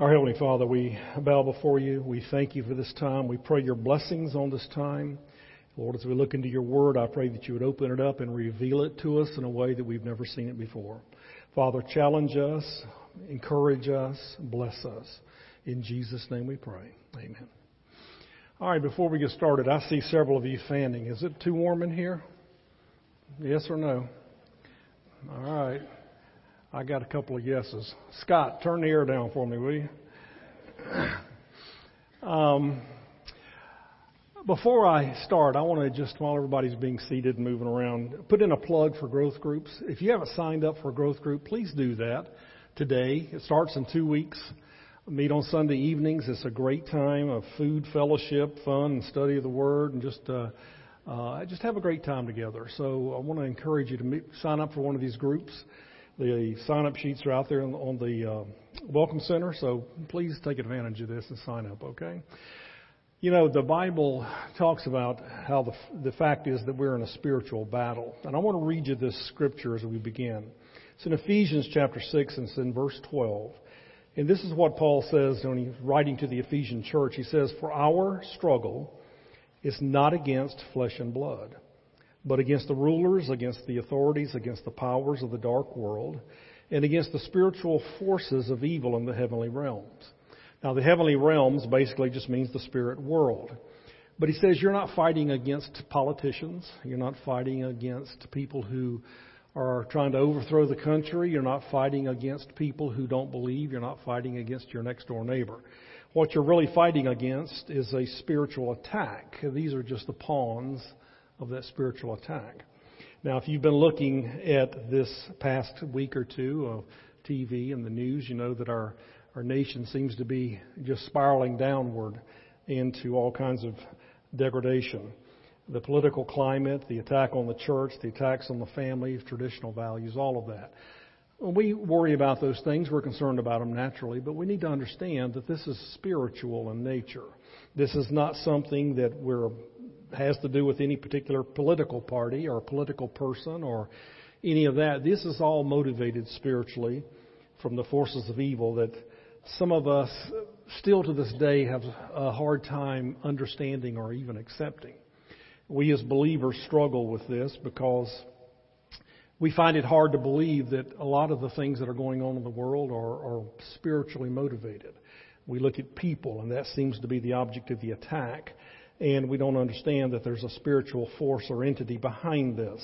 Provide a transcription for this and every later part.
Our Heavenly Father, we bow before you. We thank you for this time. We pray your blessings on this time. Lord, as we look into your word, I pray that you would open it up and reveal it to us in a way that we've never seen it before. Father, challenge us, encourage us, bless us. In Jesus' name we pray. Amen. All right, before we get started, I see several of you fanning. Is it too warm in here? Yes or no? All right. I got a couple of yeses. Scott, turn the air down for me, will you? Before I start, I want to just, while everybody's being seated and moving around, put in a plug for growth groups. If you haven't signed up for a growth group, please do that today. It starts in 2 weeks. We meet on Sunday evenings. It's a great time of food, fellowship, fun, and study of the Word, and just have a great time together. So I want to encourage you to sign up for one of these groups. The sign-up sheets are out there on the Welcome Center, so please take advantage of this and sign up, okay? You know, the Bible talks about how the fact is that we're in a spiritual battle. And I want to read you this scripture as we begin. It's in Ephesians chapter 6, and it's in verse 12. And this is what Paul says when he's writing to the Ephesian church. He says, "For our struggle is not against flesh and blood, but against the rulers, against the authorities, against the powers of the dark world, and against the spiritual forces of evil in the heavenly realms." Now, the heavenly realms basically just means the spirit world. But he says you're not fighting against politicians. You're not fighting against people who are trying to overthrow the country. You're not fighting against people who don't believe. You're not fighting against your next-door neighbor. What you're really fighting against is a spiritual attack. These are just the pawns of that spiritual attack. Now, if you've been looking at this past week or two of TV and the news, you know that our nation seems to be just spiraling downward into all kinds of degradation. The political climate, the attack on the church, the attacks on the family, traditional values, all of that. When we worry about those things, we're concerned about them naturally, but we need to understand that this is spiritual in nature. This is not something that has to do with any particular political party or political person or any of that. This is all motivated spiritually from the forces of evil that some of us still to this day have a hard time understanding or even accepting. We as believers struggle with this because we find it hard to believe that a lot of the things that are going on in the world are spiritually motivated. We look at people, and that seems to be the object of the attack. And we don't understand that there's a spiritual force or entity behind this.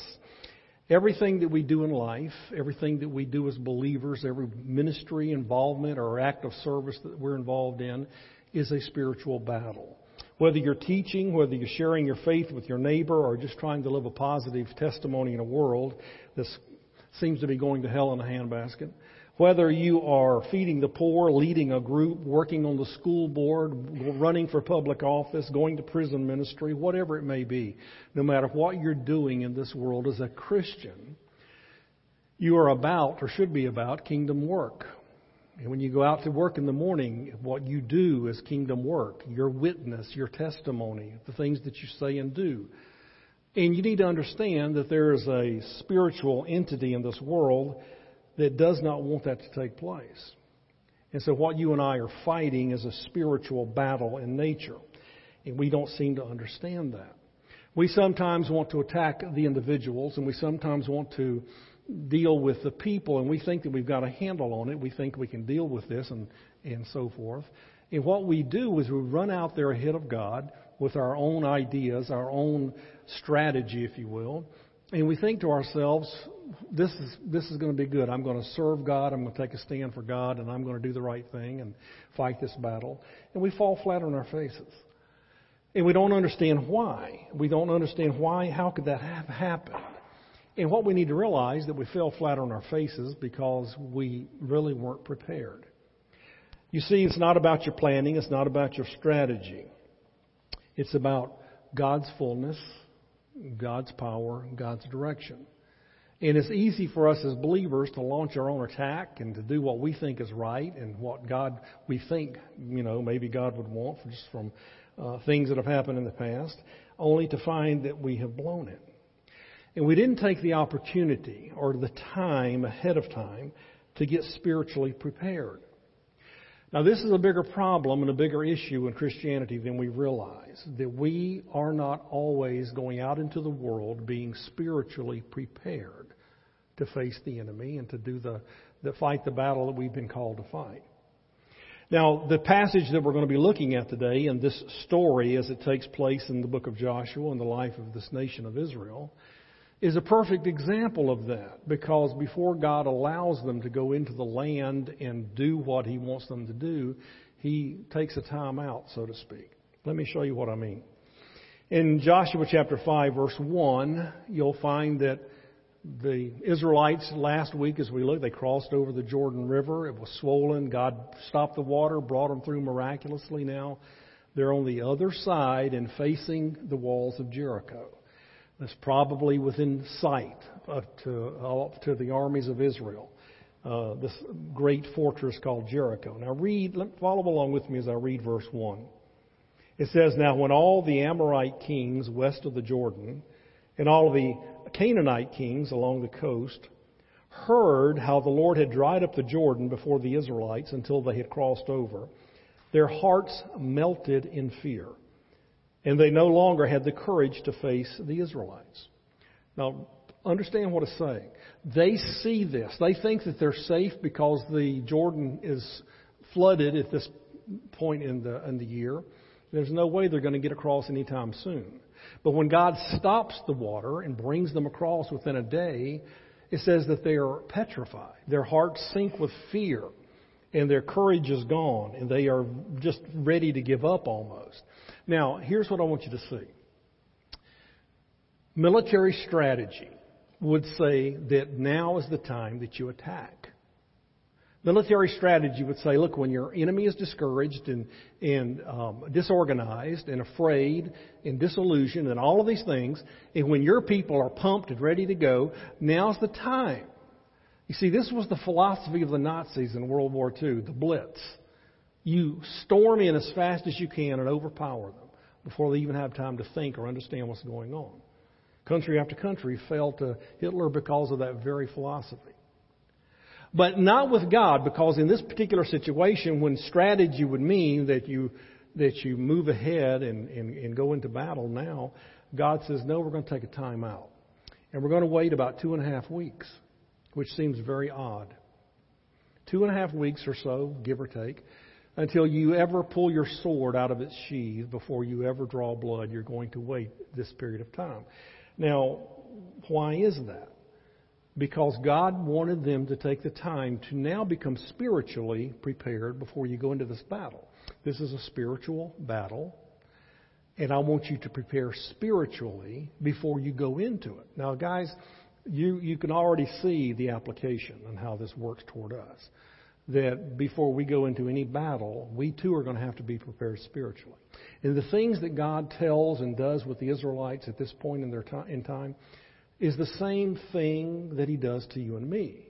Everything that we do in life, everything that we do as believers, every ministry involvement or act of service that we're involved in is a spiritual battle. Whether you're teaching, whether you're sharing your faith with your neighbor, or just trying to live a positive testimony in a world that seems to be going to hell in a handbasket, whether you are feeding the poor, leading a group, working on the school board, running for public office, going to prison ministry, whatever it may be, no matter what you're doing in this world as a Christian, you are about or should be about kingdom work. And when you go out to work in the morning, what you do is kingdom work, your witness, your testimony, the things that you say and do. And you need to understand that there is a spiritual entity in this world that does not want that to take place. And so what you and I are fighting is a spiritual battle in nature. And we don't seem to understand that. We sometimes want to attack the individuals, and we sometimes want to deal with the people, and we think that we've got a handle on it. We think we can deal with this and so forth. And what we do is we run out there ahead of God with our own ideas, our own strategy, if you will. And we think to ourselves, this is going to be good. I'm going to serve God. I'm going to take a stand for God, and I'm going to do the right thing and fight this battle. And we fall flat on our faces. And we don't understand why. We don't understand why. How could that have happened? And what we need to realize that we fell flat on our faces because we really weren't prepared. You see, it's not about your planning. It's not about your strategy. It's about God's fullness, God's power, God's direction. And it's easy for us as believers to launch our own attack and to do what we think is right and what God, we think, maybe God would want just from things that have happened in the past, only to find that we have blown it. And we didn't take the opportunity or the time ahead of time to get spiritually prepared. Now, this is a bigger problem and a bigger issue in Christianity than we realize, that we are not always going out into the world being spiritually prepared to face the enemy and to do the fight the battle that we've been called to fight. Now, the passage that we're going to be looking at today and this story as it takes place in the book of Joshua and the life of this nation of Israel is a perfect example of that, because before God allows them to go into the land and do what He wants them to do, He takes a time out, so to speak. Let me show you what I mean. In Joshua chapter 5, verse 1, you'll find that the Israelites last week, as we looked, they crossed over the Jordan River. It was swollen. God stopped the water, brought them through miraculously. Now they're on the other side and facing the walls of Jericho. That's probably within sight to the armies of Israel, this great fortress called Jericho. Now follow along with me as I read verse 1. It says, "Now when all the Amorite kings west of the Jordan and all the Canaanite kings along the coast heard how the Lord had dried up the Jordan before the Israelites until they had crossed over, their hearts melted in fear, and they no longer had the courage to face the Israelites." Now, understand what it's saying. They see this. They think that they're safe because the Jordan is flooded at this point in the year. There's no way they're going to get across anytime soon. But when God stops the water and brings them across within a day, it says that they are petrified. Their hearts sink with fear, and their courage is gone, and they are just ready to give up almost. Now, here's what I want you to see. Military strategy would say that now is the time that you attack. Military strategy would say, look, when your enemy is discouraged and disorganized and afraid and disillusioned and all of these things, and when your people are pumped and ready to go, now's the time. You see, this was the philosophy of the Nazis in World War II, the Blitz. You storm in as fast as you can and overpower them before they even have time to think or understand what's going on. Country after country fell to Hitler because of that very philosophy. But not with God, because in this particular situation, when strategy would mean that you move ahead and go into battle now, God says, no, we're going to take a time out. And we're going to wait about 2.5 weeks, which seems very odd. 2.5 weeks or so, give or take, until you ever pull your sword out of its sheath, before you ever draw blood, you're going to wait this period of time. Now, why is that? Because God wanted them to take the time to now become spiritually prepared before you go into this battle. This is a spiritual battle, and I want you to prepare spiritually before you go into it. Now, guys, you can already see the application and how this works toward us, that before we go into any battle, we too are going to have to be prepared spiritually. And the things that God tells and does with the Israelites at this point in their time is the same thing that He does to you and me.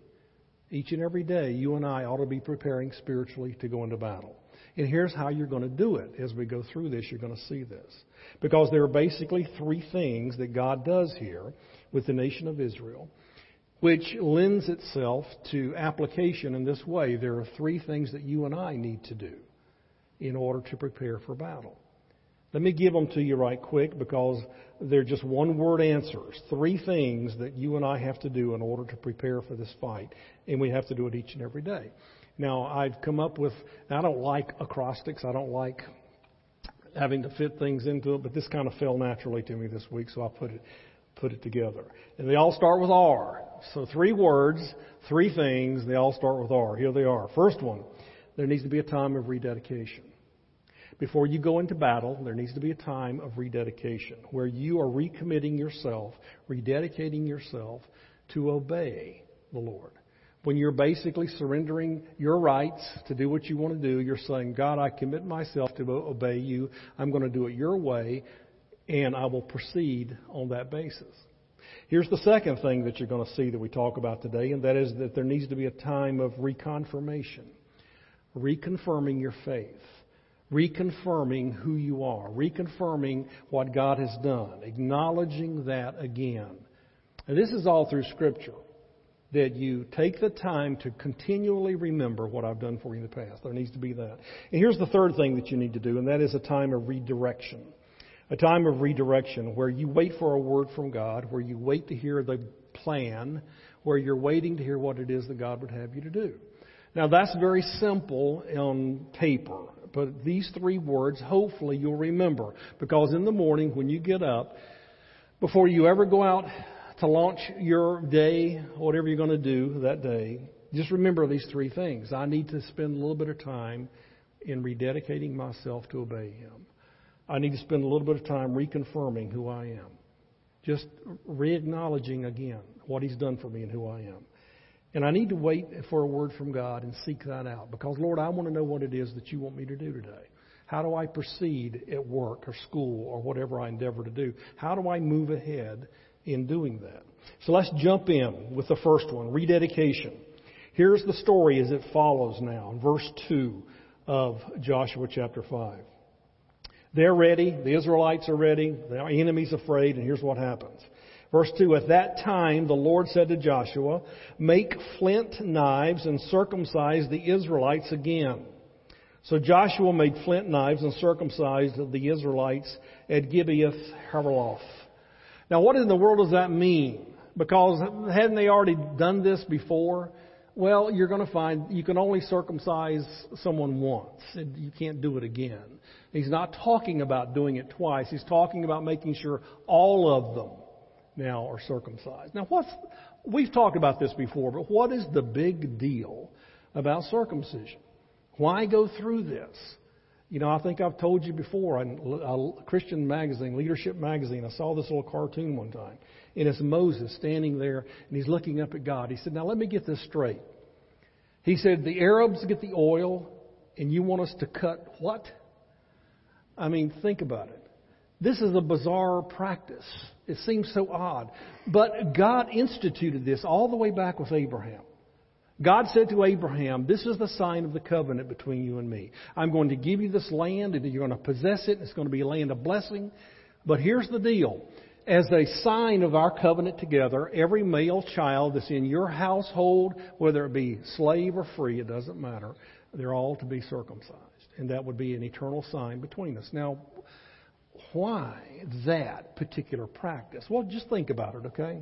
Each and every day, you and I ought to be preparing spiritually to go into battle. And here's how you're going to do it. As we go through this, you're going to see this. Because there are basically three things that God does here with the nation of Israel, which lends itself to application in this way. There are three things that you and I need to do in order to prepare for battle. Let me give them to you right quick, because they're just one-word answers. Three things that you and I have to do in order to prepare for this fight, and we have to do it each and every day. Now, I've come up with, I don't like acrostics. I don't like having to fit things into it, but this kind of fell naturally to me this week, so I put it together. And they all start with R. So 3 words, 3 things, they all start with R. Here they are. First one, there needs to be a time of rededication. Before you go into battle, there needs to be a time of rededication, where you are recommitting yourself, rededicating yourself to obey the Lord. When you're basically surrendering your rights to do what you want to do, you're saying, God, I commit myself to obey you. I'm going to do it your way, and I will proceed on that basis. Here's the second thing that you're going to see that we talk about today, and that is that there needs to be a time of reconfirmation, reconfirming your faith. Reconfirming who you are, reconfirming what God has done, acknowledging that again. And this is all through Scripture. that you take the time to continually remember what I've done for you in the past. There needs to be that. And here's the third thing that you need to do, and that is a time of redirection. A time of redirection where you wait for a word from God, where you wait to hear the plan, where you're waiting to hear what it is that God would have you to do. Now, that's very simple on paper, but these three words, hopefully, you'll remember. Because in the morning, when you get up, before you ever go out to launch your day, whatever you're going to do that day, just remember these three things. I need to spend a little bit of time in rededicating myself to obey Him. I need to spend a little bit of time reconfirming who I am. Just re-acknowledging again what He's done for me and who I am. And I need to wait for a word from God and seek that out. Because, Lord, I want to know what it is that you want me to do today. How do I proceed at work or school or whatever I endeavor to do? How do I move ahead in doing that? So let's jump in with the first one, rededication. Here's the story as it follows now, in verse 2 of Joshua chapter 5. They're ready. The Israelites are ready. Their enemy's afraid. And here's what happens. Verse 2, at that time the Lord said to Joshua, make flint knives and circumcise the Israelites again. So Joshua made flint knives and circumcised the Israelites at Gibeath-Haviroth. Now what in the world does that mean? Because hadn't they already done this before? Well, you're going to find you can only circumcise someone once. You can't do it again. He's not talking about doing it twice. He's talking about making sure all of them now are circumcised. Now, we've talked about this before, but what is the big deal about circumcision? Why go through this? You know, I think I've told you before, in a Christian magazine, Leadership Magazine, I saw this little cartoon one time, and it's Moses standing there, and he's looking up at God. He said, now let me get this straight. He said, the Arabs get the oil, and you want us to cut what? I mean, think about it. This is a bizarre practice. It seems so odd. But God instituted this all the way back with Abraham. God said to Abraham, this is the sign of the covenant between you and me. I'm going to give you this land, and you're going to possess it. It's going to be a land of blessing. But here's the deal. As a sign of our covenant together, every male child that's in your household, whether it be slave or free, it doesn't matter, they're all to be circumcised. And that would be an eternal sign between us. Now, why that particular practice? Well, just think about it, okay?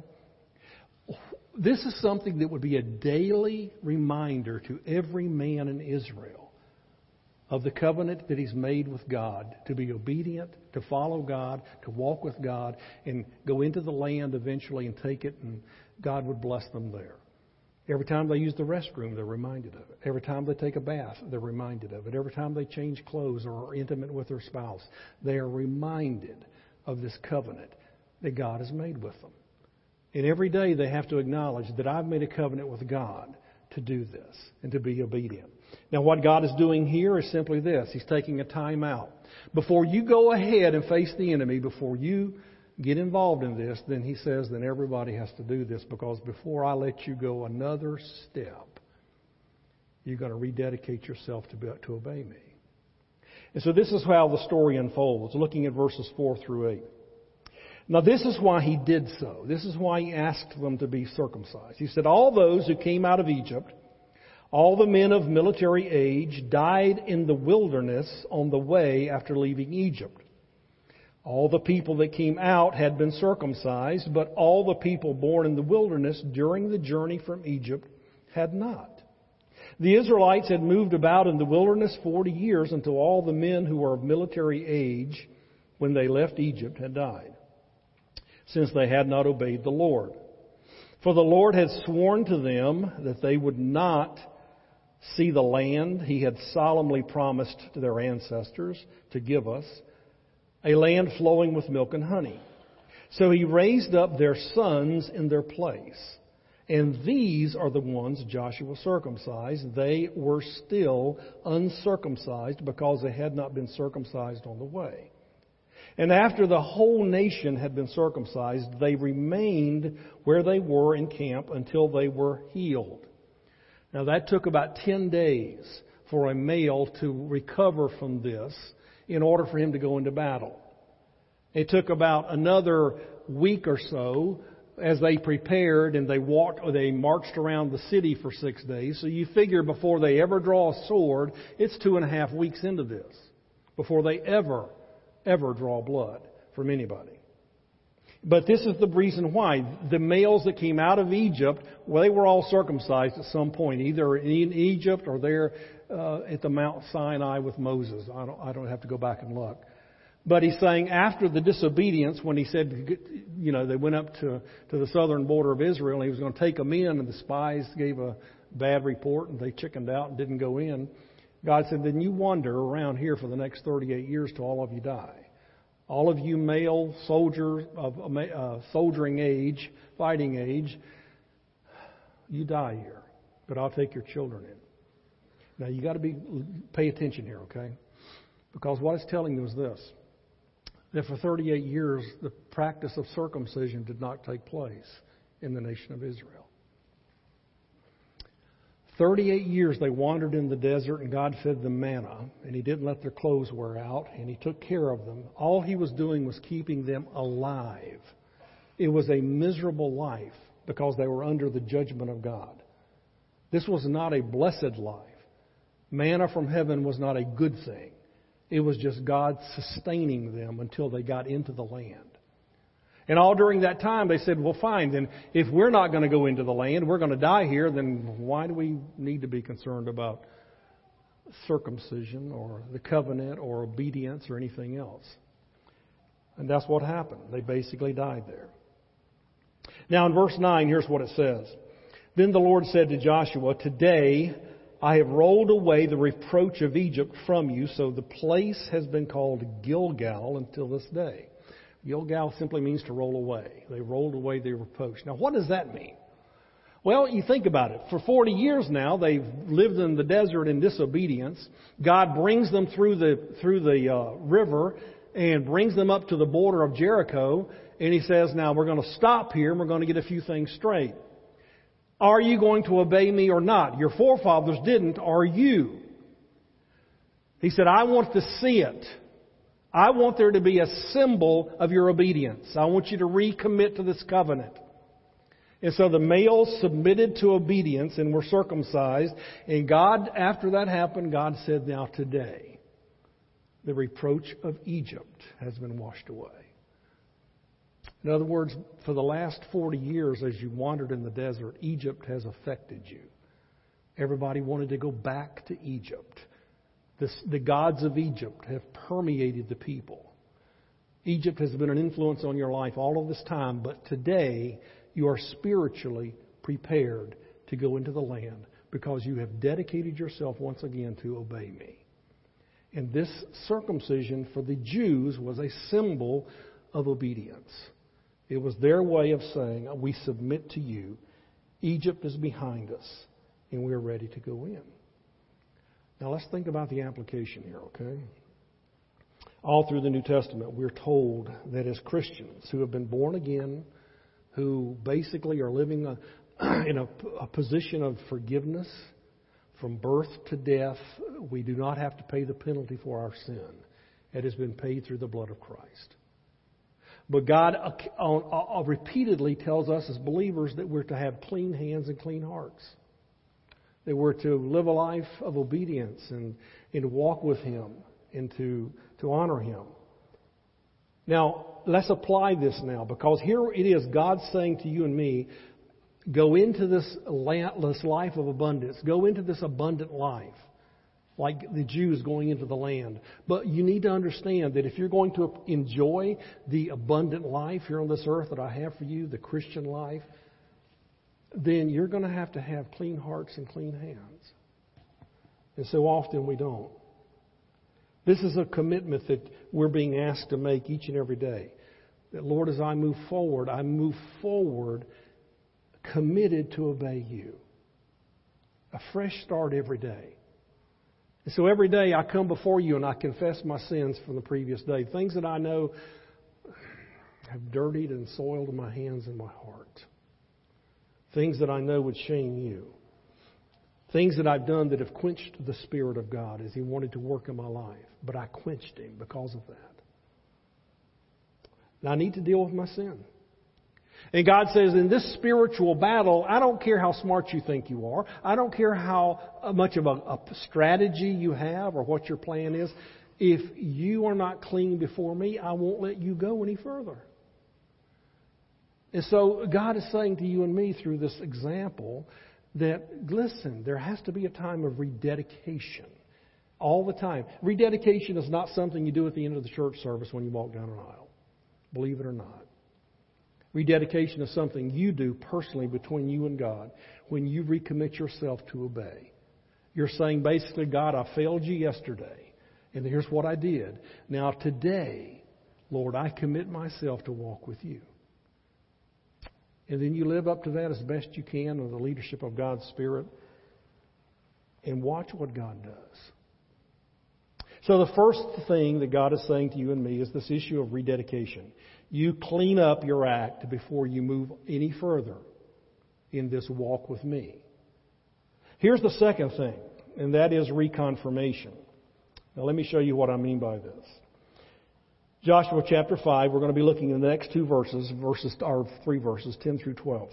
This is something that would be a daily reminder to every man in Israel of the covenant that he's made with God, to be obedient, to follow God, to walk with God, and go into the land eventually and take it, and God would bless them there. Every time they use the restroom, they're reminded of it. Every time they take a bath, they're reminded of it. Every time they change clothes or are intimate with their spouse, they are reminded of this covenant that God has made with them. And every day they have to acknowledge that I've made a covenant with God to do this and to be obedient. Now what God is doing here is simply this. He's taking a time out. Before you go ahead and face the enemy, before you get involved in this, then he says, then everybody has to do this, because before I let you go another step, you're going to rededicate yourself to obey me. And so this is how the story unfolds, looking at verses 4 through 8. Now this is why he did so. This is why he asked them to be circumcised. He said, all those who came out of Egypt, all the men of military age, died in the wilderness on the way after leaving Egypt. All the people that came out had been circumcised, but all the people born in the wilderness during the journey from Egypt had not. The Israelites had moved about in the wilderness 40 years until all the men who were of military age when they left Egypt had died, since they had not obeyed the Lord. For the Lord had sworn to them that they would not see the land He had solemnly promised to their ancestors to give us, a land flowing with milk and honey. So He raised up their sons in their place. And these are the ones Joshua circumcised. They were still uncircumcised because they had not been circumcised on the way. And after the whole nation had been circumcised, they remained where they were in camp until they were healed. Now that took about 10 days for a male to recover from this, in order for him to go into battle. It took about another week or so as they prepared and they marched around the city for 6 days. So you figure before they ever draw a sword, it's 2.5 weeks into this before they ever draw blood from anybody. But this is the reason why the males that came out of Egypt, well, they were all circumcised at some point, either in Egypt or there at the Mount Sinai with Moses. I don't have to go back and look. But he's saying after the disobedience, when he said, they went up to the southern border of Israel and he was going to take them in, and the spies gave a bad report and they chickened out and didn't go in. God said, then you wander around here for the next 38 years till all of you die. All of you male soldiers of soldiering age, fighting age, you die here. But I'll take your children in. Now you got to pay attention here, okay? Because what it's telling you is this: that for 38 years the practice of circumcision did not take place in the nation of Israel. 38 years they wandered in the desert, and God fed them manna, and He didn't let their clothes wear out, and He took care of them. All He was doing was keeping them alive. It was a miserable life because they were under the judgment of God. This was not a blessed life. Manna from heaven was not a good thing. It was just God sustaining them until they got into the land. And all during that time they said, well, fine, then if we're not going to go into the land, we're going to die here, then why do we need to be concerned about circumcision or the covenant or obedience or anything else? And that's what happened. They basically died there. Now in verse 9, here's what it says. Then the Lord said to Joshua, today I have rolled away the reproach of Egypt from you, so the place has been called Gilgal until this day. Gilgal simply means to roll away. They rolled away the reproach. Now, what does that mean? Well, you think about it. For 40 years now, they've lived in the desert in disobedience. God brings them through the river and brings them up to the border of Jericho, and He says, now we're going to stop here and we're going to get a few things straight. Are you going to obey me or not? Your forefathers didn't. Are you? He said, I want to see it. I want there to be a symbol of your obedience. I want you to recommit to this covenant. And so the males submitted to obedience and were circumcised. And God, after that happened, God said, now today, the reproach of Egypt has been washed away. In other words, for the last 40 years as you wandered in the desert, Egypt has affected you. Everybody wanted to go back to Egypt. The gods of Egypt have permeated the people. Egypt has been an influence on your life all of this time, but today you are spiritually prepared to go into the land because you have dedicated yourself once again to obey me. And this circumcision for the Jews was a symbol of obedience. It was their way of saying, we submit to you. Egypt is behind us, and we're ready to go in. Now let's think about the application here, okay? All through the New Testament, we're told that as Christians who have been born again, who basically are living in a position of forgiveness from birth to death, we do not have to pay the penalty for our sin. It has been paid through the blood of Christ. But God repeatedly tells us as believers that we're to have clean hands and clean hearts. That we're to live a life of obedience and walk with Him and to honor Him. Now, let's apply this now, because here it is, God saying to you and me, go into this life of abundance. Go into this abundant life, like the Jews going into the land. But you need to understand that if you're going to enjoy the abundant life here on this earth that I have for you, the Christian life, then you're going to have clean hearts and clean hands. And so often we don't. This is a commitment that we're being asked to make each and every day. That, Lord, as I move forward committed to obey you. A fresh start every day. And so every day I come before you and I confess my sins from the previous day. Things that I know have dirtied and soiled my hands and my heart. Things that I know would shame you. Things that I've done that have quenched the Spirit of God as He wanted to work in my life. But I quenched Him because of that. Now I need to deal with my sin. And God says, in this spiritual battle, I don't care how smart you think you are. I don't care how much of a strategy you have or what your plan is. If you are not clean before me, I won't let you go any further. And so God is saying to you and me through this example that, listen, there has to be a time of rededication all the time. Rededication is not something you do at the end of the church service when you walk down an aisle, believe it or not. Rededication is something you do personally between you and God when you recommit yourself to obey. You're saying, basically, God, I failed you yesterday, and here's what I did. Now today, Lord, I commit myself to walk with you. And then you live up to that as best you can under the leadership of God's Spirit. And watch what God does. So the first thing that God is saying to you and me is this issue of rededication. You clean up your act before you move any further in this walk with me. Here's the second thing, and that is reconfirmation. Now let me show you what I mean by this. Joshua chapter 5, we're going to be looking in the next two verses, 10 through 12.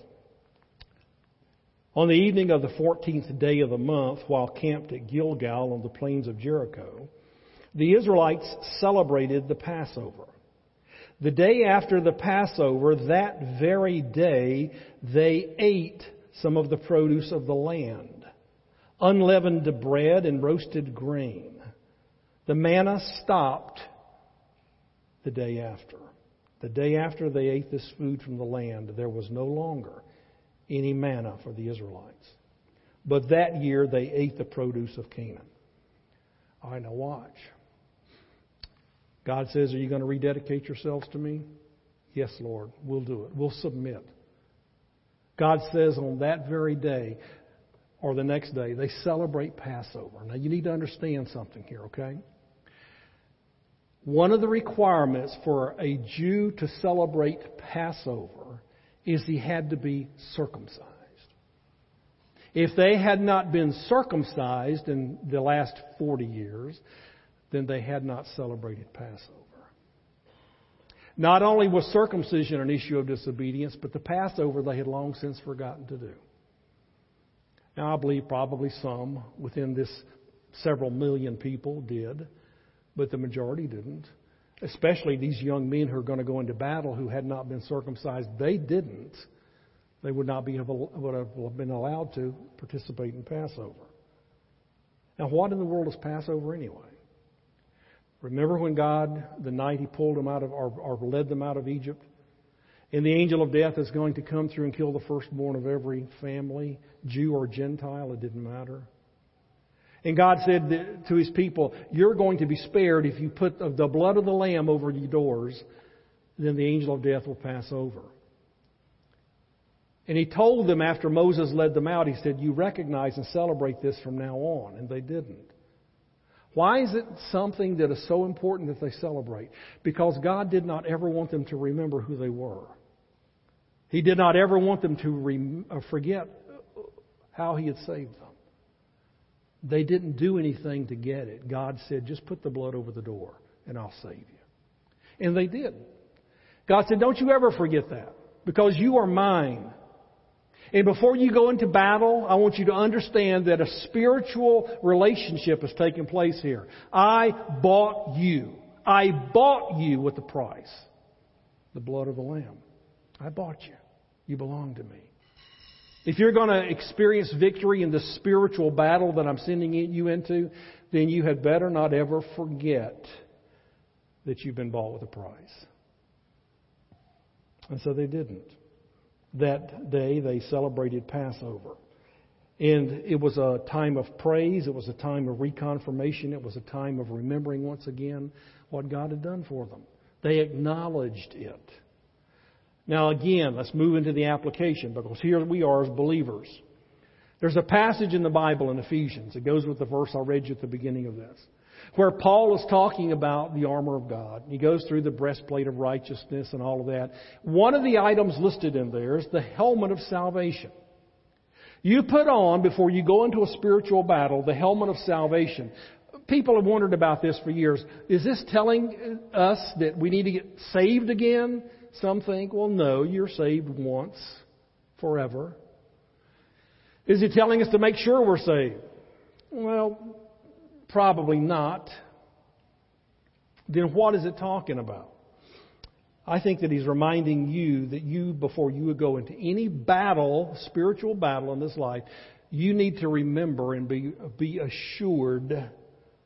On the evening of the 14th day of the month, while camped at Gilgal on the plains of Jericho, the Israelites celebrated the Passover. The day after the Passover, that very day, they ate some of the produce of the land, unleavened bread and roasted grain. The manna stopped the day after. The day after they ate this food from the land, there was no longer any manna for the Israelites. But that year they ate the produce of Canaan. All right, now watch. God says, are you going to rededicate yourselves to me? Yes, Lord, we'll do it. We'll submit. God says on that very day or the next day, they celebrate Passover. Now you need to understand something here, okay? One of the requirements for a Jew to celebrate Passover is he had to be circumcised. If they had not been circumcised in the last 40 years, then they had not celebrated Passover. Not only was circumcision an issue of disobedience, but the Passover they had long since forgotten to do. Now, I believe probably some within this several million people did. But the majority didn't, especially these young men who are going to go into battle who had not been circumcised. They didn't. They would have been allowed to participate in Passover. Now, what in the world is Passover anyway? Remember when God, the night he pulled them out of, or led them out of Egypt? And the angel of death is going to come through and kill the firstborn of every family, Jew or Gentile, it didn't matter. And God said to his people, you're going to be spared if you put the blood of the lamb over your doors, then the angel of death will pass over. And he told them after Moses led them out, he said, you recognize and celebrate this from now on. And they didn't. Why is it something that is so important that they celebrate? Because God did not ever want them to remember who they were. He did not ever want them to forget how he had saved them. They didn't do anything to get it. God said, just put the blood over the door and I'll save you. And they did. God said, don't you ever forget that because you are mine. And before you go into battle, I want you to understand that a spiritual relationship is taking place here. I bought you. I bought you with the price. The blood of the Lamb. I bought you. You belong to me. If you're going to experience victory in the spiritual battle that I'm sending you into, then you had better not ever forget that you've been bought with a price. And so they didn't. That day they celebrated Passover. And it was a time of praise. It was a time of reconfirmation. It was a time of remembering once again what God had done for them. They acknowledged it. Now again, let's move into the application because here we are as believers. There's a passage in the Bible in Ephesians. It goes with the verse I read you at the beginning of this, where Paul is talking about the armor of God. He goes through the breastplate of righteousness and all of that. One of the items listed in there is the helmet of salvation. You put on, before you go into a spiritual battle, the helmet of salvation. People have wondered about this for years. Is this telling us that we need to get saved again? Some think, well, no, you're saved once, forever. Is he telling us to make sure we're saved? Well, probably not. Then what is it talking about? I think that he's reminding you that you, before you would go into any battle, spiritual battle in this life, you need to remember and be assured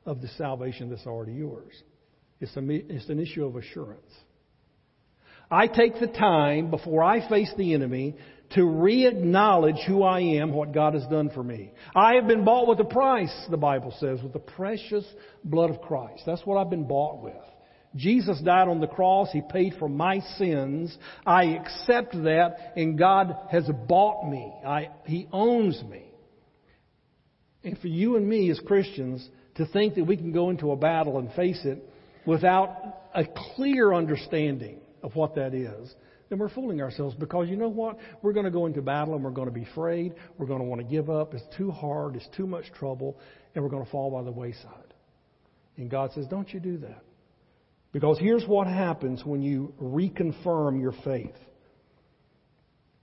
of the salvation that's already yours. It's an issue of assurance. I take the time before I face the enemy to re-acknowledge who I am, what God has done for me. I have been bought with a price, the Bible says, with the precious blood of Christ. That's what I've been bought with. Jesus died on the cross. He paid for my sins. I accept that, and God has bought me. He owns me. And for you and me as Christians, to think that we can go into a battle and face it without a clear understanding of what that is, then we're fooling ourselves, because you know what? We're going to go into battle and we're going to be afraid. We're going to want to give up. It's too hard. It's too much trouble. And we're going to fall by the wayside. And God says, don't you do that. Because here's what happens when you reconfirm your faith.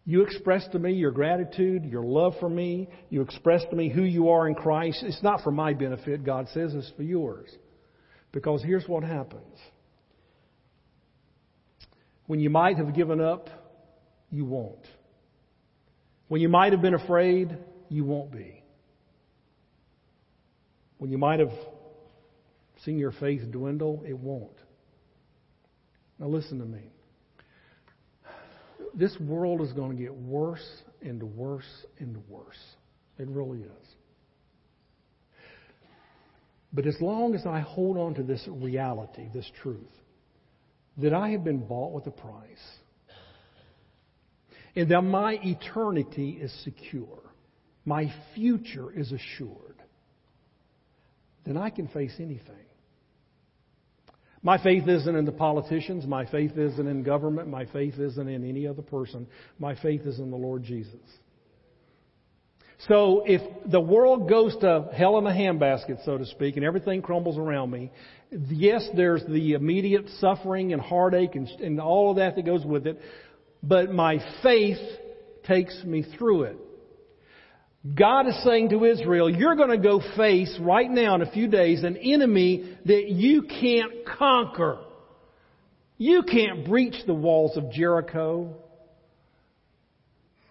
You express to me your gratitude, your love for me. You express to me who you are in Christ. It's not for my benefit, God says. It's for yours. Because here's what happens. When you might have given up, you won't. When you might have been afraid, you won't be. When you might have seen your faith dwindle, it won't. Now listen to me. This world is going to get worse and worse and worse. It really is. But as long as I hold on to this reality, this truth, that I have been bought with a price, and that my eternity is secure, my future is assured, then I can face anything. My faith isn't in the politicians. My faith isn't in government. My faith isn't in any other person. My faith is in the Lord Jesus. So if the world goes to hell in a handbasket, so to speak, and everything crumbles around me, yes, there's the immediate suffering and heartache and all of that goes with it, but my faith takes me through it. God is saying to Israel, you're going to go face right now in a few days an enemy that you can't conquer. You can't breach the walls of Jericho.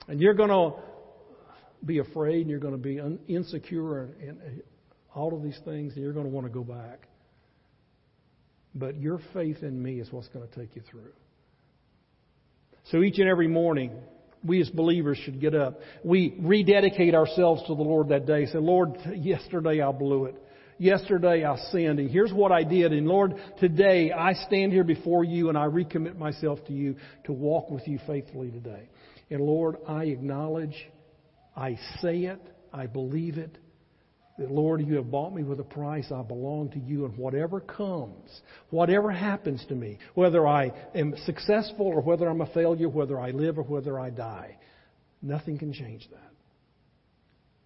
And you're going to be afraid, and you're going to be insecure, and all of these things, and you're going to want to go back. But your faith in me is what's going to take you through. So each and every morning, we as believers should get up. We rededicate ourselves to the Lord that day. Say, Lord, yesterday I blew it. Yesterday I sinned, and here's what I did. And Lord, today I stand here before you, and I recommit myself to you to walk with you faithfully today. And Lord, I acknowledge, I say it, I believe it, that Lord, you have bought me with a price. I belong to you, and whatever comes, whatever happens to me, whether I am successful or whether I'm a failure, whether I live or whether I die, nothing can change that.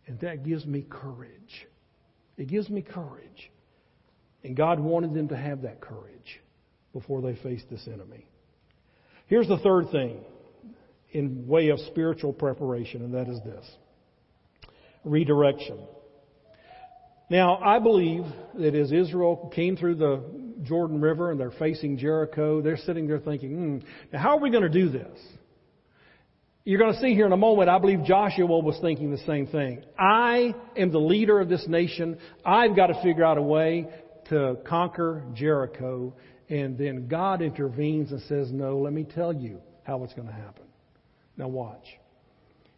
And that gives me courage. It gives me courage. And God wanted them to have that courage before they faced this enemy. Here's the third thing in way of spiritual preparation, and that is this: redirection. Now, I believe that as Israel came through the Jordan River and they're facing Jericho, they're sitting there thinking, now how are we going to do this? You're going to see here in a moment, I believe Joshua was thinking the same thing. I am the leader of this nation. I've got to figure out a way to conquer Jericho. And then God intervenes and says, no, let me tell you how it's going to happen. Now watch.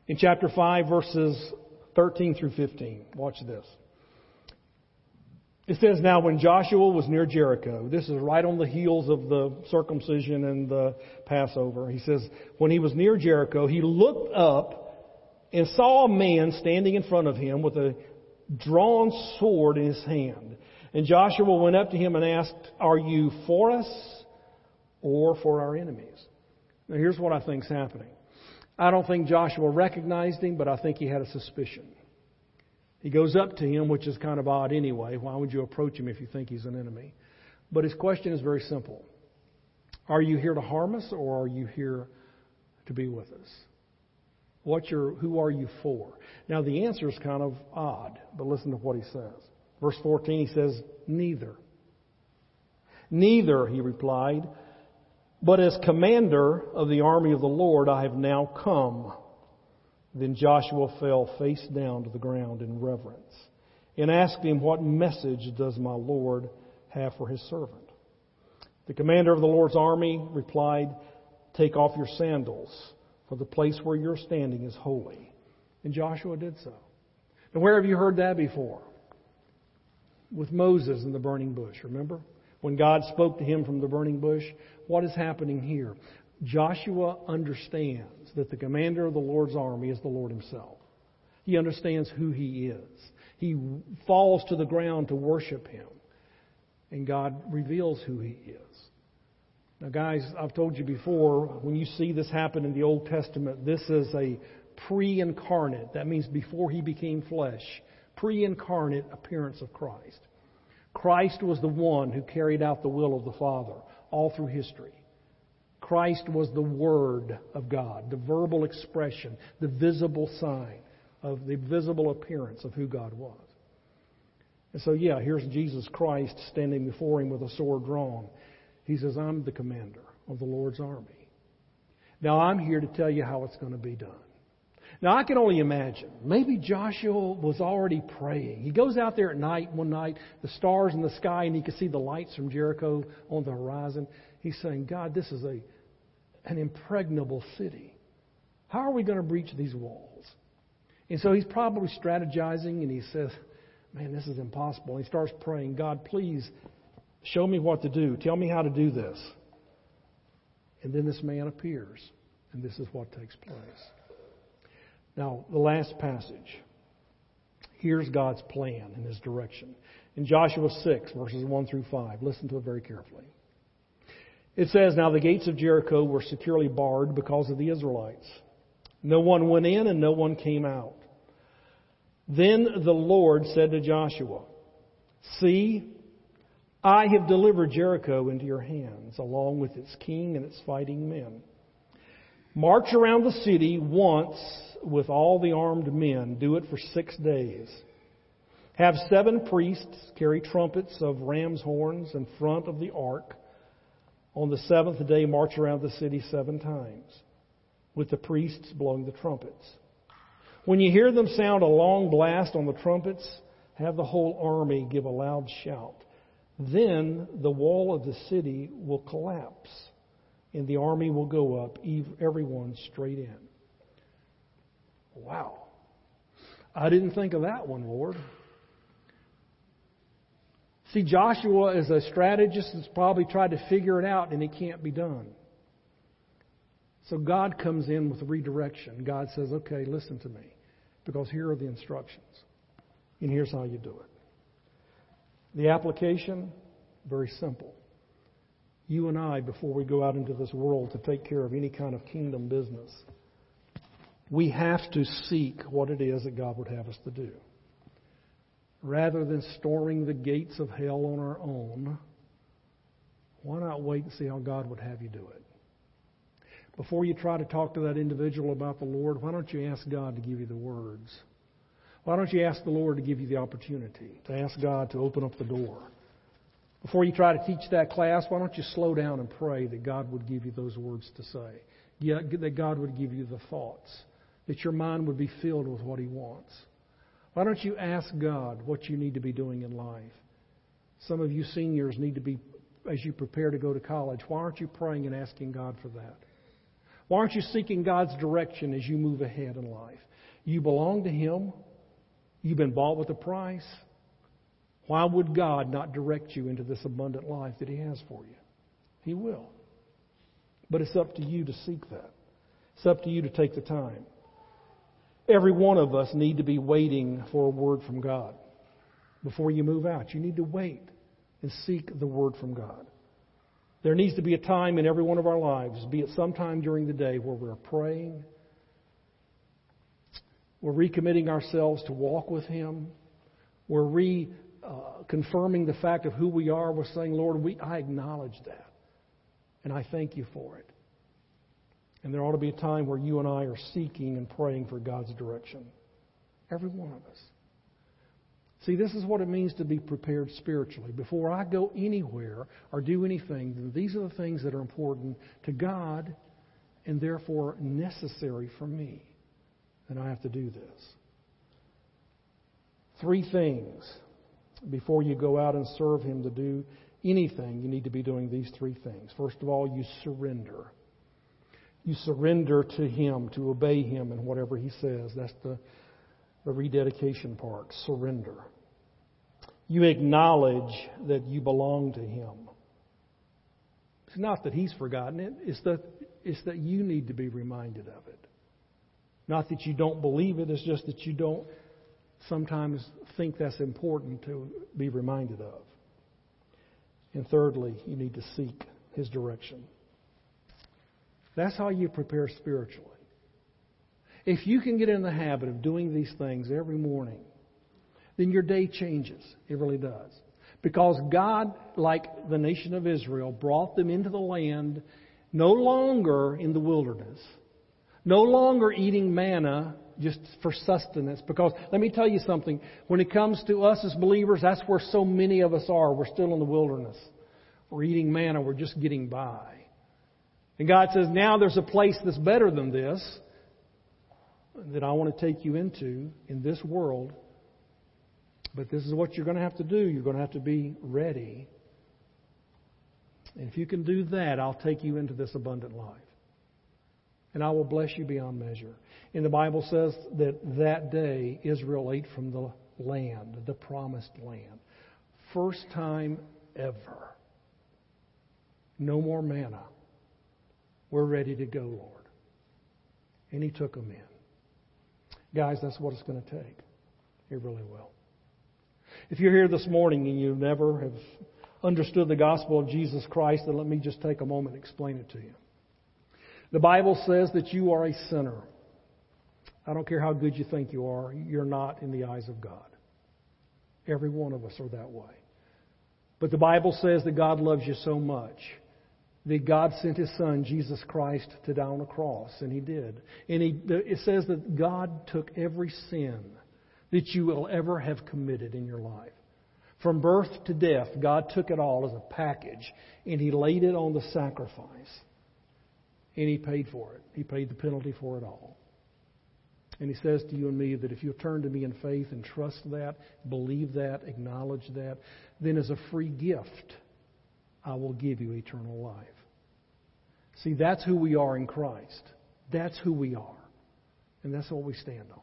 In chapter 5, verses 13 through 15, watch this. It says, now when Joshua was near Jericho, this is right on the heels of the circumcision and the Passover. He says, when he was near Jericho, he looked up and saw a man standing in front of him with a drawn sword in his hand. And Joshua went up to him and asked, are you for us or for our enemies? Now here's what I think's happening. I don't think Joshua recognized him, but I think he had a suspicion. He goes up to him, which is kind of odd anyway. Why would you approach him if you think he's an enemy? But his question is very simple. Are you here to harm us, or are you here to be with us? Who are you for? Now, the answer is kind of odd, but listen to what he says. Verse 14, he says, neither. Neither, he replied, but as commander of the army of the Lord, I have now come. Then Joshua fell face down to the ground in reverence and asked him, what message does my Lord have for his servant? The commander of the Lord's army replied, take off your sandals, for the place where you're standing is holy. And Joshua did so. Now, where have you heard that before? With Moses in the burning bush, remember? When God spoke to him from the burning bush, what is happening here? Joshua understands that the commander of the Lord's army is the Lord himself. He understands who he is. He falls to the ground to worship him. And God reveals who he is. Now, guys, I've told you before, when you see this happen in the Old Testament, this is a pre-incarnate, that means before he became flesh, pre-incarnate appearance of Christ. Christ was the one who carried out the will of the Father all through history. Christ was the Word of God, the verbal expression, the visible sign of the visible appearance of who God was. And so, yeah, here's Jesus Christ standing before him with a sword drawn. He says, I'm the commander of the Lord's army. Now, I'm here to tell you how it's going to be done. Now, I can only imagine. Maybe Joshua was already praying. He goes out there at night, one night, the stars in the sky, and he can see the lights from Jericho on the horizon. He's saying, God, this is an impregnable city. How are we going to breach these walls? And so he's probably strategizing, and he says, man, this is impossible. He starts praying, God, please show me what to do. Tell me how to do this. And then this man appears, and this is what takes place. Now, the last passage. Here's God's plan and his direction. In Joshua 6, verses 1 through 5, listen to it very carefully. It says, now the gates of Jericho were securely barred because of the Israelites. No one went in and no one came out. Then the Lord said to Joshua, see, I have delivered Jericho into your hands, along with its king and its fighting men. March around the city once with all the armed men. Do it for 6 days. Have 7 priests carry trumpets of ram's horns in front of the ark. On the 7th day, march around the city 7 times, with the priests blowing the trumpets. When you hear them sound a long blast on the trumpets, have the whole army give a loud shout. Then the wall of the city will collapse, and the army will go up, everyone straight in. Wow. I didn't think of that one, Lord. See, Joshua is a strategist that's probably tried to figure it out, and it can't be done. So God comes in with redirection. God says, okay, listen to me, because here are the instructions, and here's how you do it. The application, very simple. You and I, before we go out into this world to take care of any kind of kingdom business, we have to seek what it is that God would have us to do. Rather than storming the gates of hell on our own, why not wait and see how God would have you do it? Before you try to talk to that individual about the Lord, why don't you ask God to give you the words? Why don't you ask the Lord to give you the opportunity, to ask God to open up the door? Before you try to teach that class, why don't you slow down and pray that God would give you those words to say? Yeah, that God would give you the thoughts, that your mind would be filled with what He wants. Why don't you ask God what you need to be doing in life? Some of you seniors need to be, as you prepare to go to college, why aren't you praying and asking God for that? Why aren't you seeking God's direction as you move ahead in life? You belong to Him. You've been bought with a price. Why would God not direct you into this abundant life that He has for you? He will. But it's up to you to seek that. It's up to you to take the time. Every one of us need to be waiting for a word from God. Before you move out, you need to wait and seek the word from God. There needs to be a time in every one of our lives, be it sometime during the day, where we're praying, we're recommitting ourselves to walk with Him, we're confirming the fact of who we are. We're saying, Lord, I acknowledge that. And I thank you for it. And there ought to be a time where you and I are seeking and praying for God's direction. Every one of us. See, this is what it means to be prepared spiritually. Before I go anywhere or do anything, these are the things that are important to God and therefore necessary for me. And I have to do this. 3 things. Before you go out and serve Him to do anything, you need to be doing these 3 things. First of all, you surrender. You surrender to Him, to obey Him in whatever He says. That's the rededication part. Surrender. You acknowledge that you belong to Him. It's not that He's forgotten it. It's that you need to be reminded of it. Not that you don't believe it. It's just that you don't sometimes think that's important to be reminded of. And thirdly, you need to seek His direction. That's how you prepare spiritually. If you can get in the habit of doing these things every morning, then your day changes. It really does. Because God, like the nation of Israel, brought them into the land no longer in the wilderness, no longer eating manna just for sustenance. Because let me tell you something, when it comes to us as believers, that's where so many of us are. We're still in the wilderness. We're eating manna. We're just getting by. And God says, now there's a place that's better than this that I want to take you into in this world. But this is what you're going to have to do. You're going to have to be ready. And if you can do that, I'll take you into this abundant life. And I will bless you beyond measure. And the Bible says that that day Israel ate from the land, the promised land. First time ever. No more manna. We're ready to go, Lord. And He took them in. Guys, that's what it's going to take. It really will. If you're here this morning and you never have understood the gospel of Jesus Christ, then let me just take a moment and explain it to you. The Bible says that you are a sinner. I don't care how good you think you are, you're not in the eyes of God. Every one of us are that way. But the Bible says that God loves you so much that God sent His Son, Jesus Christ, to die on a cross, and He did. And it says that God took every sin that you will ever have committed in your life. From birth to death, God took it all as a package, and He laid it on the sacrifice. And He paid for it. He paid the penalty for it all. And He says to you and me that if you'll turn to me in faith and trust that, believe that, acknowledge that, then as a free gift, I will give you eternal life. See, that's who we are in Christ. That's who we are. And that's what we stand on.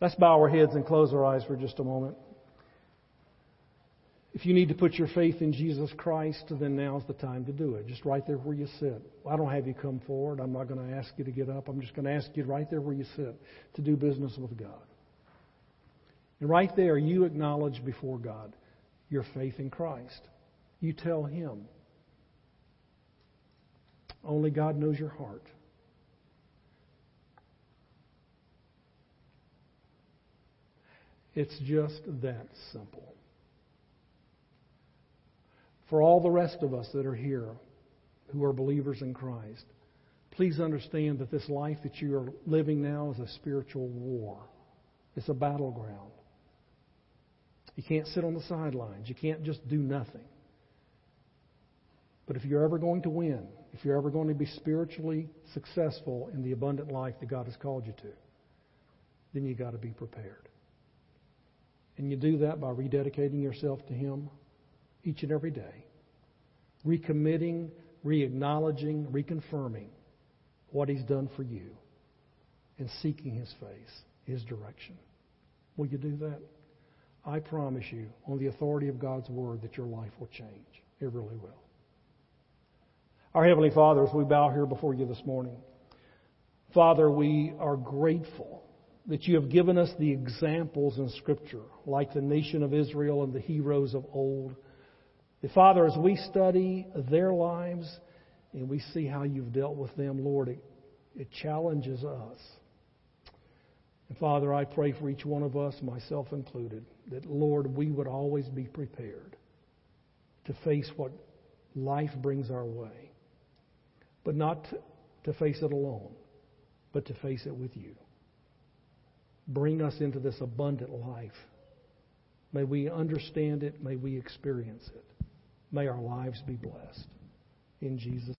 Let's bow our heads and close our eyes for just a moment. If you need to put your faith in Jesus Christ, then now's the time to do it. Just right there where you sit. I don't have you come forward. I'm not going to ask you to get up. I'm just going to ask you right there where you sit to do business with God. And right there, you acknowledge before God your faith in Christ. You tell Him. Only God knows your heart. It's just that simple. For all the rest of us that are here who are believers in Christ, please understand that this life that you are living now is a spiritual war. It's a battleground. You can't sit on the sidelines. You can't just do nothing. But if you're ever going to win, if you're ever going to be spiritually successful in the abundant life that God has called you to, then you've got to be prepared. And you do that by rededicating yourself to Him. Each and every day, recommitting, re-acknowledging, reconfirming what He's done for you and seeking His face, His direction. Will you do that? I promise you, on the authority of God's Word, that your life will change. It really will. Our Heavenly Father, as we bow here before you this morning, Father, we are grateful that you have given us the examples in Scripture, like the nation of Israel and the heroes of old. Father, as we study their lives and we see how you've dealt with them, Lord, it challenges us. And Father, I pray for each one of us, myself included, that, Lord, we would always be prepared to face what life brings our way. But not to face it alone, but to face it with you. Bring us into this abundant life. May we understand it. May we experience it. May our lives be blessed. In Jesus' name.